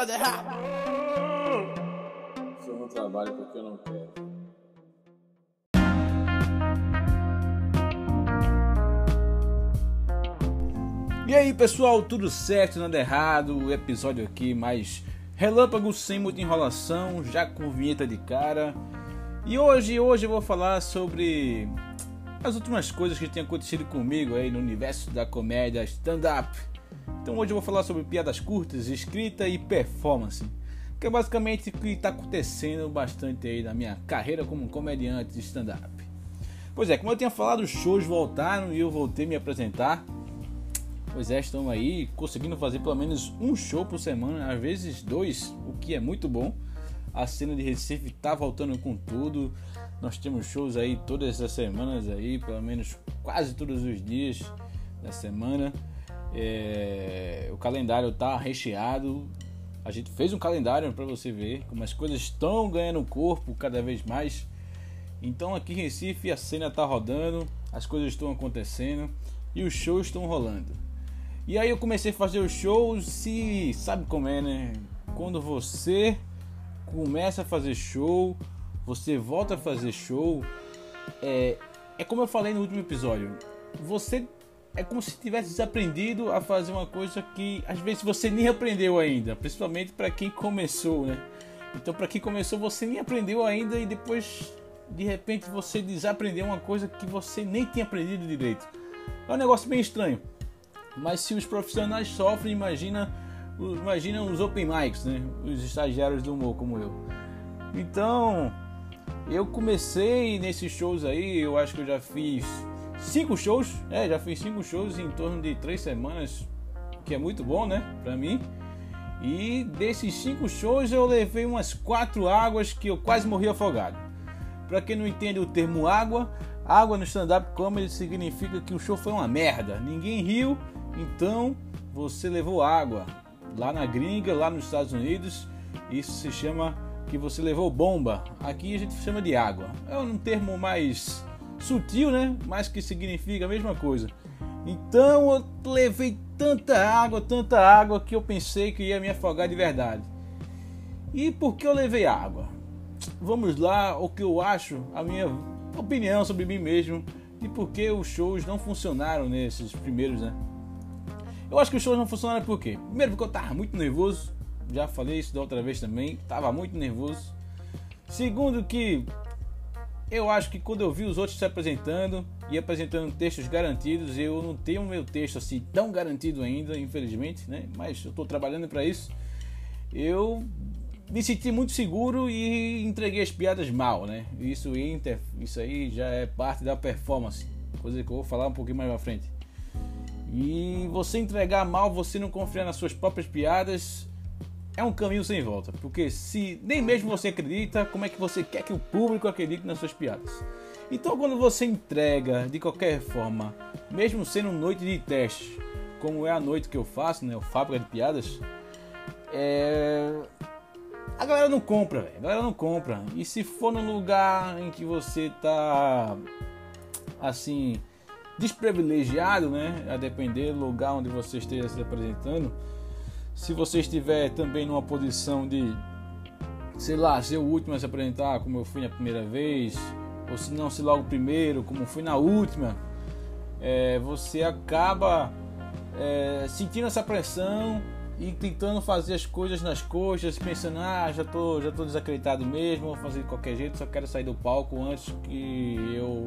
todo errado. Eu não trabalho porque eu não quero. E aí pessoal, tudo certo, nada errado, o episódio aqui mais relâmpago, sem muita enrolação, já com vinheta de cara. E hoje eu vou falar sobre as últimas coisas que têm acontecido comigo aí no universo da comédia stand-up. Então hoje eu vou falar sobre piadas curtas, escrita e performance, que é basicamente o que está acontecendo bastante aí na minha carreira como comediante de stand-up. Pois é, como eu tinha falado, os shows voltaram e eu voltei a me apresentar. Pois é, estamos aí conseguindo fazer pelo menos um show por semana, às vezes dois, o que é muito bom. A cena de Recife está voltando com tudo. Nós temos shows aí todas as semanas aí, pelo menos quase todos os dias da semana. O calendário está recheado. A gente fez um calendário para você ver como as coisas estão ganhando corpo cada vez mais. Então aqui em Recife a cena está rodando, as coisas estão acontecendo e os shows estão rolando. E aí eu comecei a fazer os shows e sabe como é, né? Quando você começa a fazer show, você volta a fazer show, é como eu falei no último episódio, você é como se tivesse desaprendido a fazer uma coisa que às vezes você nem aprendeu ainda, principalmente para quem começou, né? Então para quem começou você nem aprendeu ainda e depois de repente você desaprendeu uma coisa que você nem tinha aprendido direito. É um negócio bem estranho. Mas se os profissionais sofrem, imagina os open mics, né? Os estagiários do humor como eu. Então, eu comecei nesses shows aí, eu acho que eu já fiz 5 shows, em torno de 3 semanas, que é muito bom, né, pra mim. E desses 5 shows eu levei umas 4 águas que eu quase morri afogado. Pra quem não entende o termo água no stand-up comedy significa que o show foi uma merda, ninguém riu, então você levou água. Lá na gringa, lá nos Estados Unidos, isso se chama que você levou bomba. Aqui a gente chama de água. É um termo mais sutil, né? Mas que significa a mesma coisa. Então eu levei tanta água, que eu pensei que ia me afogar de verdade. E por que eu levei água? Vamos lá, o que eu acho, a minha opinião sobre mim mesmo e por que os shows não funcionaram nesses primeiros, né? Eu acho que os shows não funcionaram por quê? Primeiro porque eu tava muito nervoso, já falei isso da outra vez também, tava muito nervoso. Segundo que eu acho que quando eu vi os outros se apresentando e apresentando textos garantidos, eu não tenho o meu texto assim tão garantido ainda, infelizmente, né? Mas eu tô trabalhando para isso. Eu me senti muito seguro e entreguei as piadas mal, né? Isso aí já é parte da performance, coisa que eu vou falar um pouquinho mais pra frente. E você entregar mal, você não confiar nas suas próprias piadas, é um caminho sem volta. Porque se nem mesmo você acredita, como é que você quer que o público acredite nas suas piadas? Então quando você entrega de qualquer forma, mesmo sendo noite de testes, como é a noite que eu faço, né, o Fábrica de Piadas, a galera não compra, velho. A galera não compra. E se for num lugar em que você tá assim desprivilegiado, né? A depender do lugar onde você esteja se apresentando. Se você estiver também numa posição de, sei lá, ser o último a se apresentar, como eu fui na primeira vez, ou se não ser logo o primeiro, como fui na última, você acaba sentindo essa pressão e tentando fazer as coisas nas coxas, pensando, já tô desacreditado mesmo, vou fazer de qualquer jeito, só quero sair do palco antes que eu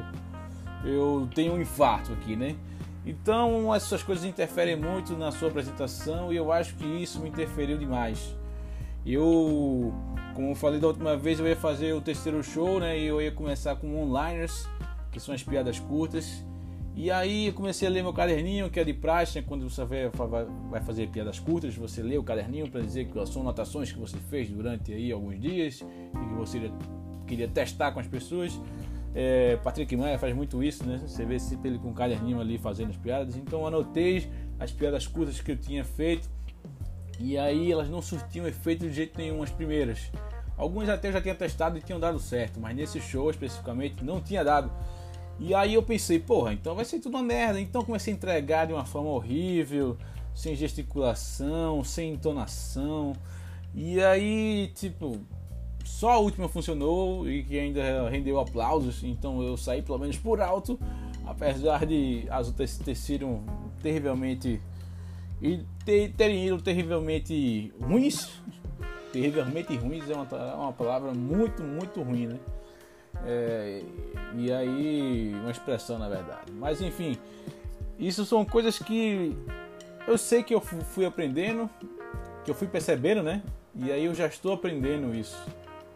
tenho um infarto aqui, né? Então essas coisas interferem muito na sua apresentação e eu acho que isso me interferiu demais. Eu, como eu falei da última vez, eu ia fazer o terceiro show, né? E eu ia começar com one-liners, que são as piadas curtas. E aí eu comecei a ler meu caderninho, que é de praxe, né? Quando você vai fazer piadas curtas, você lê o caderninho para dizer que são anotações que você fez durante aí alguns dias e que você queria testar com as pessoas. Patrick Maia faz muito isso, né? Você vê sempre ele com um caderninho ali fazendo as piadas. Então eu anotei as piadas curtas que eu tinha feito e aí elas não surtiam efeito de jeito nenhum as primeiras. Algumas até eu já tinha testado e tinham dado certo, mas nesse show especificamente não tinha dado. E aí eu pensei, então vai ser tudo uma merda. Então comecei a entregar de uma forma horrível, sem gesticulação, sem entonação. E aí, tipo, só a última funcionou e que ainda rendeu aplausos, então eu saí pelo menos por alto, apesar de as outras terem ido terrivelmente ruins. Terrivelmente ruins é uma palavra muito ruim, né? E aí, uma expressão na verdade. Mas enfim, isso são coisas que eu sei que eu fui aprendendo, que eu fui percebendo, né? E aí eu já estou aprendendo isso.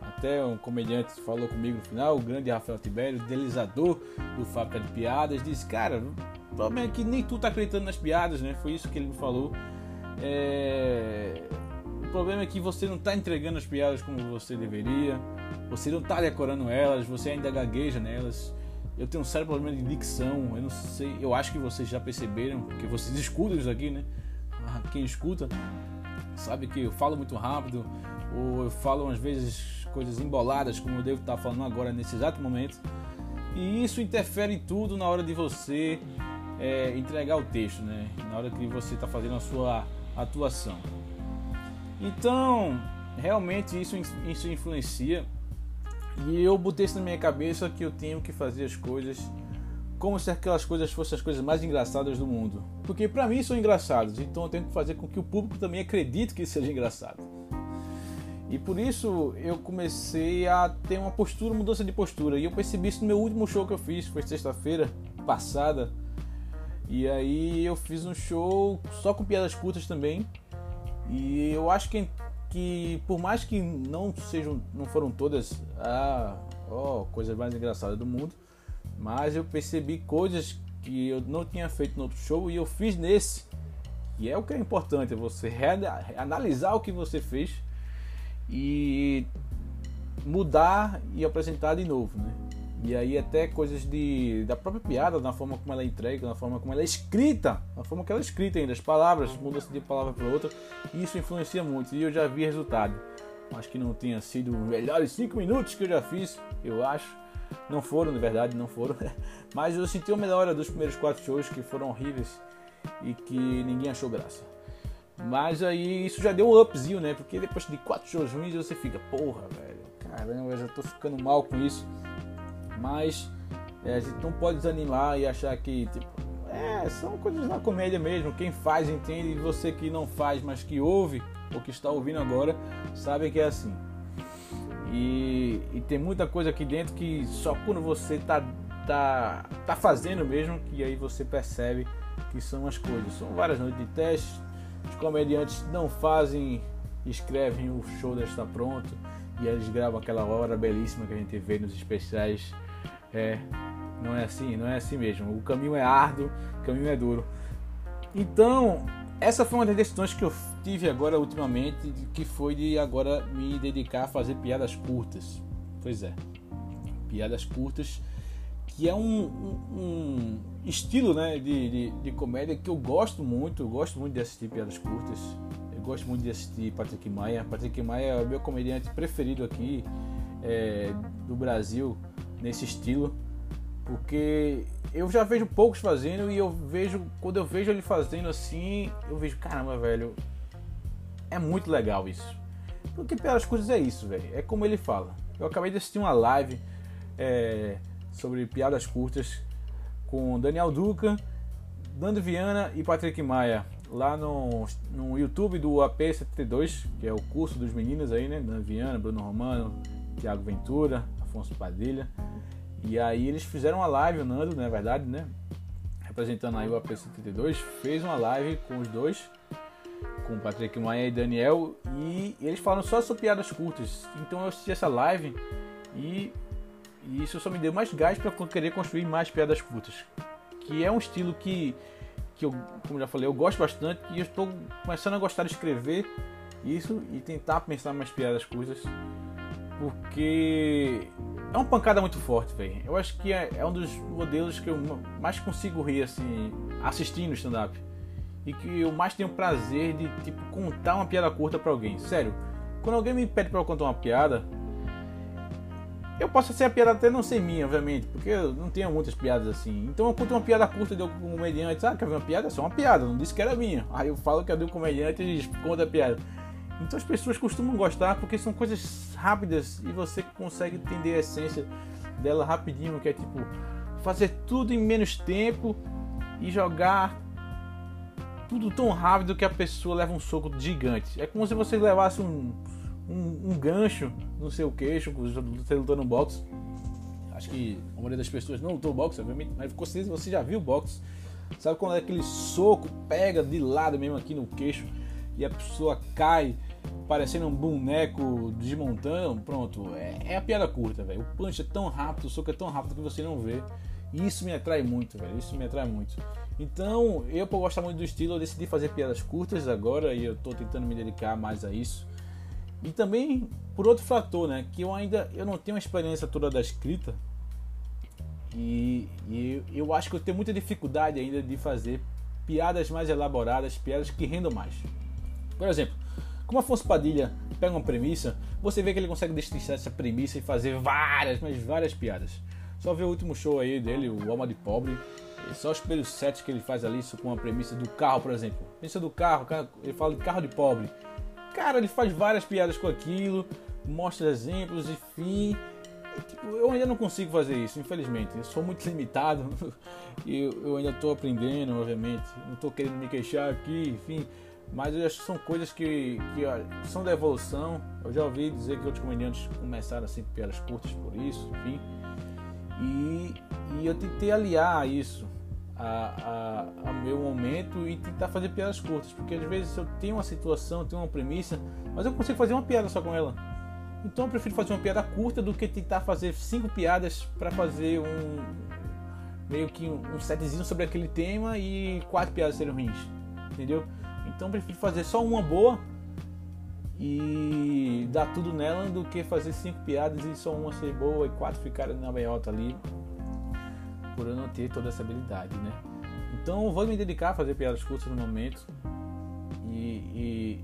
Até um comediante falou comigo no final, o grande Rafael Tibério, idealizador do Fábrica de Piadas, disse: cara, o problema é que nem tu tá acreditando nas piadas, né? Foi isso que ele me falou. O problema é que você não tá entregando as piadas como você deveria, você não tá decorando elas, você ainda gagueja nelas. Eu tenho um sério problema de dicção, eu não sei, eu acho que vocês já perceberam, porque vocês escutam isso aqui, né? Quem escuta sabe que eu falo muito rápido, ou eu falo às vezes coisas emboladas, como eu devo estar falando agora nesse exato momento, e isso interfere em tudo na hora de você entregar o texto, né? Na hora que você tá fazendo a sua atuação. Então, realmente isso influencia, e eu botei isso na minha cabeça, que eu tenho que fazer as coisas como se aquelas coisas fossem as coisas mais engraçadas do mundo, porque para mim são engraçadas, então eu tenho que fazer com que o público também acredite que seja engraçado. E por isso eu comecei a ter uma mudança de postura, e eu percebi isso no meu último show que eu fiz, foi sexta-feira passada, e aí eu fiz um show só com piadas curtas também. E eu acho que por mais que não foram todas coisas mais engraçadas do mundo, mas eu percebi coisas que eu não tinha feito no outro show e eu fiz nesse. E é o que é importante, você analisar o que você fez e mudar e apresentar de novo, né? E aí até coisas da própria piada, na forma como ela é entregue, na forma como ela é escrita, na forma que ela é escrita ainda, as palavras, mudança de palavra para outra, isso influencia muito, e eu já vi resultado. Acho que não tenha sido os melhores 5 minutos que eu já fiz, eu acho, não foram, mas eu senti uma melhora dos primeiros 4 shows, que foram horríveis e que ninguém achou graça. Mas aí isso já deu um upzinho, né, porque depois de 4 shows ruins você fica, porra, velho, caramba, eu já tô ficando mal com isso. Mas a gente não pode desanimar e achar que são coisas da comédia mesmo. Quem faz entende, e você que não faz, mas que ouve ou que está ouvindo agora, sabe que é assim. E tem muita coisa aqui dentro que só quando você tá fazendo mesmo, que aí você percebe que são as coisas. São várias noites de teste, os comediantes não fazem, escrevem o show já está pronto. E eles gravam aquela hora belíssima que a gente vê nos especiais. Não é assim mesmo. O caminho é árduo, o caminho é duro. Então, essa foi uma das decisões que eu tive agora ultimamente, que foi de agora me dedicar a fazer piadas curtas. Pois é, piadas curtas, que é um estilo, né, de comédia que eu gosto muito. Eu gosto muito de assistir piadas curtas. Gosto muito de assistir Patrick Maia. Patrick Maia é o meu comediante preferido aqui do Brasil, nesse estilo, porque eu já vejo poucos fazendo, e eu vejo, quando eu vejo ele fazendo assim, eu vejo, caramba, velho, é muito legal isso. Porque pelas coisas é isso, velho, é como ele fala. Eu acabei de assistir uma live sobre piadas curtas com Daniel Duca, Nando Viana e Patrick Maia, lá no YouTube do AP72, que é o curso dos meninos aí, né? Dan Viana, Bruno Romano, Tiago Ventura, Afonso Padilha. E aí eles fizeram uma live, o Nando, na verdade, né, representando aí o AP72, fez uma live com os dois, com Patrick Maia e Daniel, e eles falaram só sobre piadas curtas. Então eu assisti essa live e isso só me deu mais gás para querer construir mais piadas curtas, que é um estilo que eu, como já falei, eu gosto bastante, e eu estou começando a gostar de escrever isso e tentar pensar mais piadas curtas, porque é uma pancada muito forte, velho. Eu acho que é um dos modelos que eu mais consigo rir, assim, assistindo stand-up, e que eu mais tenho prazer de, tipo, contar uma piada curta para alguém. Sério, quando alguém me pede para eu contar uma piada, eu posso ser a piada até não ser minha, obviamente, porque eu não tenho muitas piadas assim. Então eu conto uma piada curta de um comediante, quer ver uma piada? É só uma piada, não disse que era minha. Aí eu falo que é do comediante e conta a piada. Então as pessoas costumam gostar porque são coisas rápidas e você consegue entender a essência dela rapidinho, que é tipo fazer tudo em menos tempo e jogar tudo tão rápido que a pessoa leva um soco gigante. É como se você levasse um gancho no seu queixo, você lutando no boxe. Acho que a maioria das pessoas não lutou boxe, obviamente, mas com certeza você já viu boxe. Sabe quando é aquele soco pega de lado mesmo aqui no queixo e a pessoa cai parecendo um boneco desmontando? Pronto, é a piada curta, velho. O punch é tão rápido, o soco é tão rápido que você não vê. E isso me atrai muito, velho. Isso me atrai muito. Então, eu, por gostar muito do estilo, eu decidi fazer piadas curtas agora e eu tô tentando me dedicar mais a isso. E também, por outro fator, né, que eu não tenho a experiência toda da escrita. E eu acho que eu tenho muita dificuldade ainda de fazer piadas mais elaboradas, piadas que rendam mais. Por exemplo, como Afonso Padilha pega uma premissa, você vê que ele consegue destrinchar essa premissa e fazer várias, mas várias piadas. Só ver o último show aí dele, o Alma de Pobre, só os primeiros sets que ele faz ali com a premissa do carro, por exemplo. Pensa do carro, ele fala de carro de pobre. Cara, ele faz várias piadas com aquilo, mostra exemplos, enfim. Tipo, eu ainda não consigo fazer isso, infelizmente. Eu sou muito limitado e eu ainda estou aprendendo, obviamente. Não estou querendo me queixar aqui, enfim. Mas eu acho que são coisas que são da evolução. Eu já ouvi dizer que outros comediantes começaram assim com piadas curtas por isso, enfim. E eu tentei aliar isso ao meu momento e tentar fazer piadas curtas, porque às vezes eu tenho uma situação, tenho uma premissa, mas eu consigo fazer uma piada só com ela. Então eu prefiro fazer uma piada curta do que tentar fazer 5 piadas para fazer um setzinho sobre aquele tema e 4 piadas serem ruins, entendeu? Então eu prefiro fazer só uma boa e dar tudo nela do que fazer 5 piadas e só uma ser boa e 4 ficarem na meiota ali, por eu não ter toda essa habilidade, né? Então eu vou me dedicar a fazer piadas curtas no momento e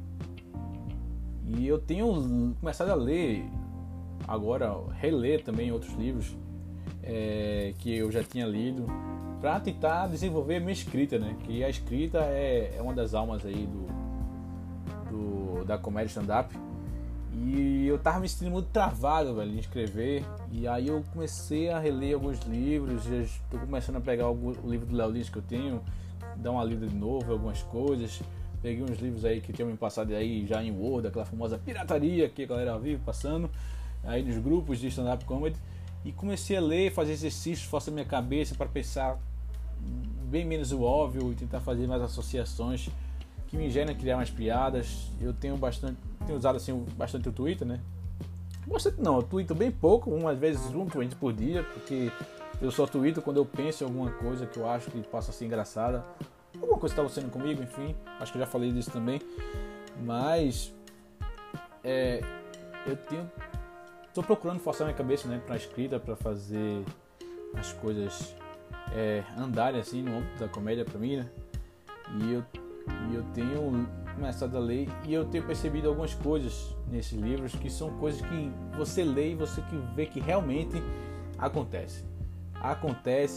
eu tenho começado a ler agora, reler também outros livros que eu já tinha lido para tentar desenvolver a minha escrita, né? Que a escrita é uma das almas aí da comédia stand-up. E eu tava me sentindo muito travado, velho, de escrever. E aí eu comecei a reler alguns livros. Já tô começando a pegar o livro do Léo Lins que eu tenho, dar uma lida de novo, algumas coisas. Peguei uns livros aí que tinham me passado aí já em Word, aquela famosa pirataria que a galera vive passando aí nos grupos de stand-up comedy. E comecei a ler, fazer exercícios, força a minha cabeça para pensar bem menos o óbvio e tentar fazer mais associações que me engenham a criar mais piadas. Eu tenho usado assim bastante o Twitter, né? Bastante não, eu tweeto bem pouco, umas vezes um tweet por dia, porque eu só tweeto quando eu penso em alguma coisa que eu acho que passa a ser engraçada, alguma coisa que está acontecendo comigo, enfim, acho que eu já falei disso também, mas estou procurando forçar minha cabeça, né, para a escrita, para fazer as coisas andarem assim no âmbito da comédia para mim, né? E eu tenho começado a ler e eu tenho percebido algumas coisas nesses livros que são coisas que você lê e você que vê que realmente acontece,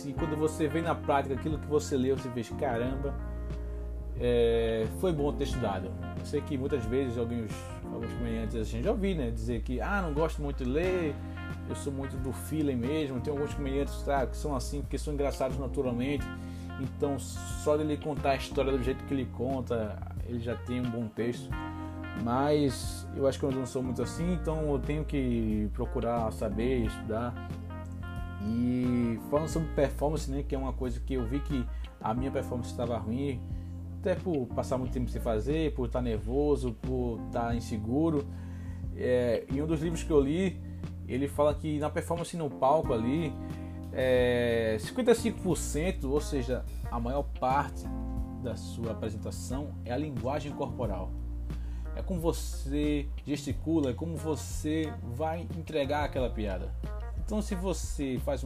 e quando você vê na prática aquilo que você leu, você vê, caramba, foi bom ter estudado. Eu sei que muitas vezes alguns comediantes, a gente já ouvi, né, dizer que não gosto muito de ler, eu sou muito do feeling mesmo. Tem alguns comediantes que são assim porque são engraçados naturalmente. Então, só dele contar a história do jeito que ele conta, ele já tem um bom texto. Mas eu acho que eu não sou muito assim, então eu tenho que procurar saber, estudar. E falando sobre performance, né, que é uma coisa que eu vi que a minha performance estava ruim, até por passar muito tempo sem fazer, por estar nervoso, por estar inseguro. E um dos livros que eu li, ele fala que na performance no palco ali, 55%, ou seja, a maior parte da sua apresentação é a linguagem corporal. É como você gesticula, é como você vai entregar aquela piada. Então, se você faz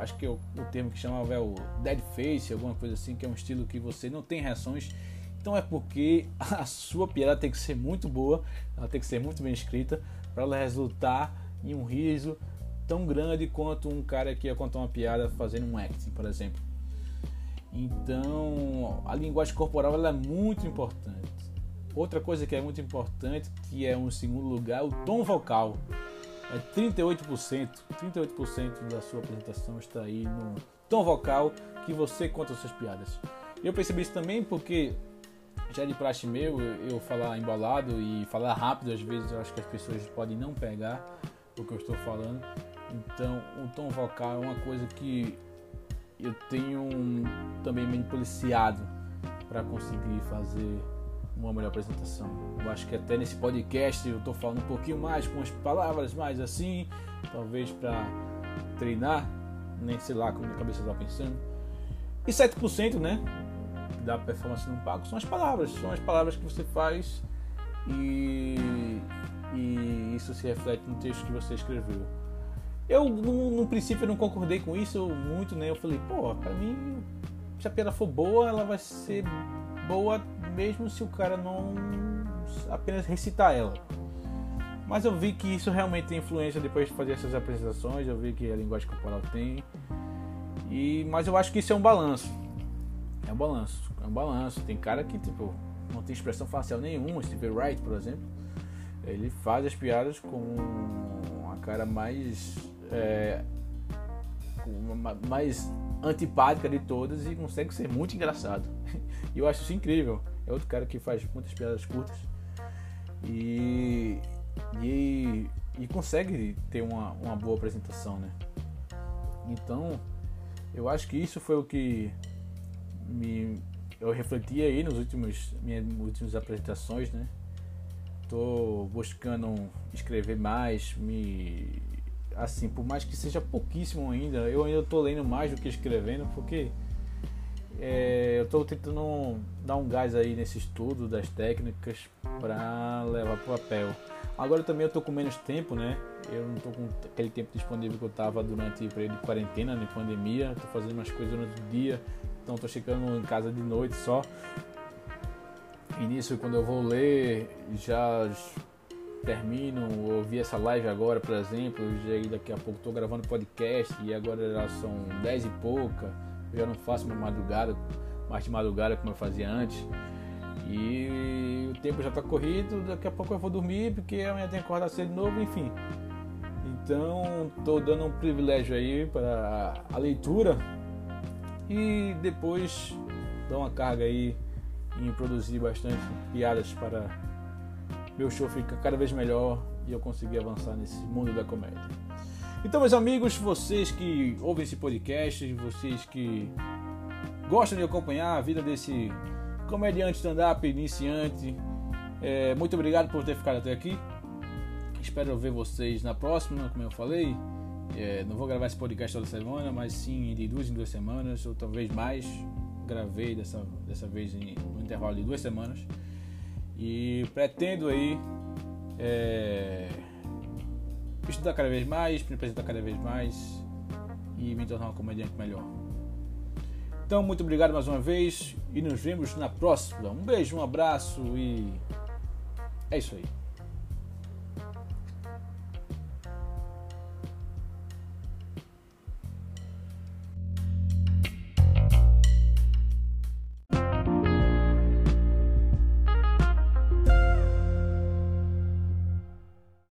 acho que o termo que chamava o dead face, alguma coisa assim, que é um estilo que você não tem reações, então é porque a sua piada tem que ser muito boa, ela tem que ser muito bem escrita para ela resultar em um riso tão grande quanto um cara que ia contar uma piada fazendo um acting, por exemplo. Então, a linguagem corporal ela é muito importante. Outra coisa que é muito importante, que é um segundo lugar, o tom vocal. É 38%. 38% da sua apresentação está aí no tom vocal que você conta as suas piadas. Eu percebi isso também porque já de praxe meu, eu falar embalado e falar rápido, às vezes eu acho que as pessoas podem não pegar o que eu estou falando. Então, o tom vocal é uma coisa que eu tenho também me policiado para conseguir fazer uma melhor apresentação. Eu acho que até nesse podcast eu estou falando um pouquinho mais, com as palavras mais assim, talvez para treinar, nem sei lá como minha cabeça está pensando. E 7%, né, da performance no palco são as palavras que você faz e isso se reflete no texto que você escreveu. Eu, no princípio, eu não concordei com isso muito, né? Eu falei, pô, pra mim, se a piada for boa, ela vai ser boa mesmo se o cara não apenas recitar ela. Mas eu vi que isso realmente tem influência depois de fazer essas apresentações, eu vi que a linguagem corporal tem. Mas eu acho que isso é um balanço. É um balanço. Tem cara que, tipo, não tem expressão facial nenhuma. Steven Wright, por exemplo, ele faz as piadas com a cara mais antipática de todas e consegue ser muito engraçado. E eu acho isso incrível. É outro cara que faz muitas piadas curtas e consegue ter uma boa apresentação, né? Então, eu acho que isso foi o que eu refleti aí nas minhas últimas apresentações, né? Tô buscando escrever mais, assim, por mais que seja pouquíssimo ainda, eu ainda tô lendo mais do que escrevendo, porque eu tô tentando dar um gás aí nesse estudo das técnicas para levar pro papel. Agora também eu tô com menos tempo, né? Eu não tô com aquele tempo disponível que eu tava durante o período de quarentena, de pandemia. Tô fazendo umas coisas durante o dia, então tô chegando em casa de noite só. E nisso, quando eu vou ler, já termino, ouvi essa live agora, por exemplo, e daqui a pouco tô gravando podcast e agora já são 10 e pouca. Eu já não faço mais de madrugada como eu fazia antes. E o tempo já está corrido, daqui a pouco eu vou dormir, porque amanhã tem que acordar cedo de novo, enfim. Então, estou dando um privilégio aí para a leitura e depois dar uma carga aí em produzir bastante piadas para meu show ficar cada vez melhor e eu conseguir avançar nesse mundo da comédia. Então, meus amigos, vocês que ouvem esse podcast, vocês que gostam de acompanhar a vida desse comediante stand-up iniciante, muito obrigado por ter ficado até aqui. Espero ver vocês na próxima, como eu falei. Não vou gravar esse podcast toda semana, mas sim de 2 em 2 semanas, ou talvez mais. Gravei dessa vez no intervalo de 2 semanas. E pretendo aí estudar cada vez mais, me apresentar cada vez mais e me tornar um comediante melhor. Então, muito obrigado mais uma vez e nos vemos na próxima. Um beijo, um abraço e é isso aí.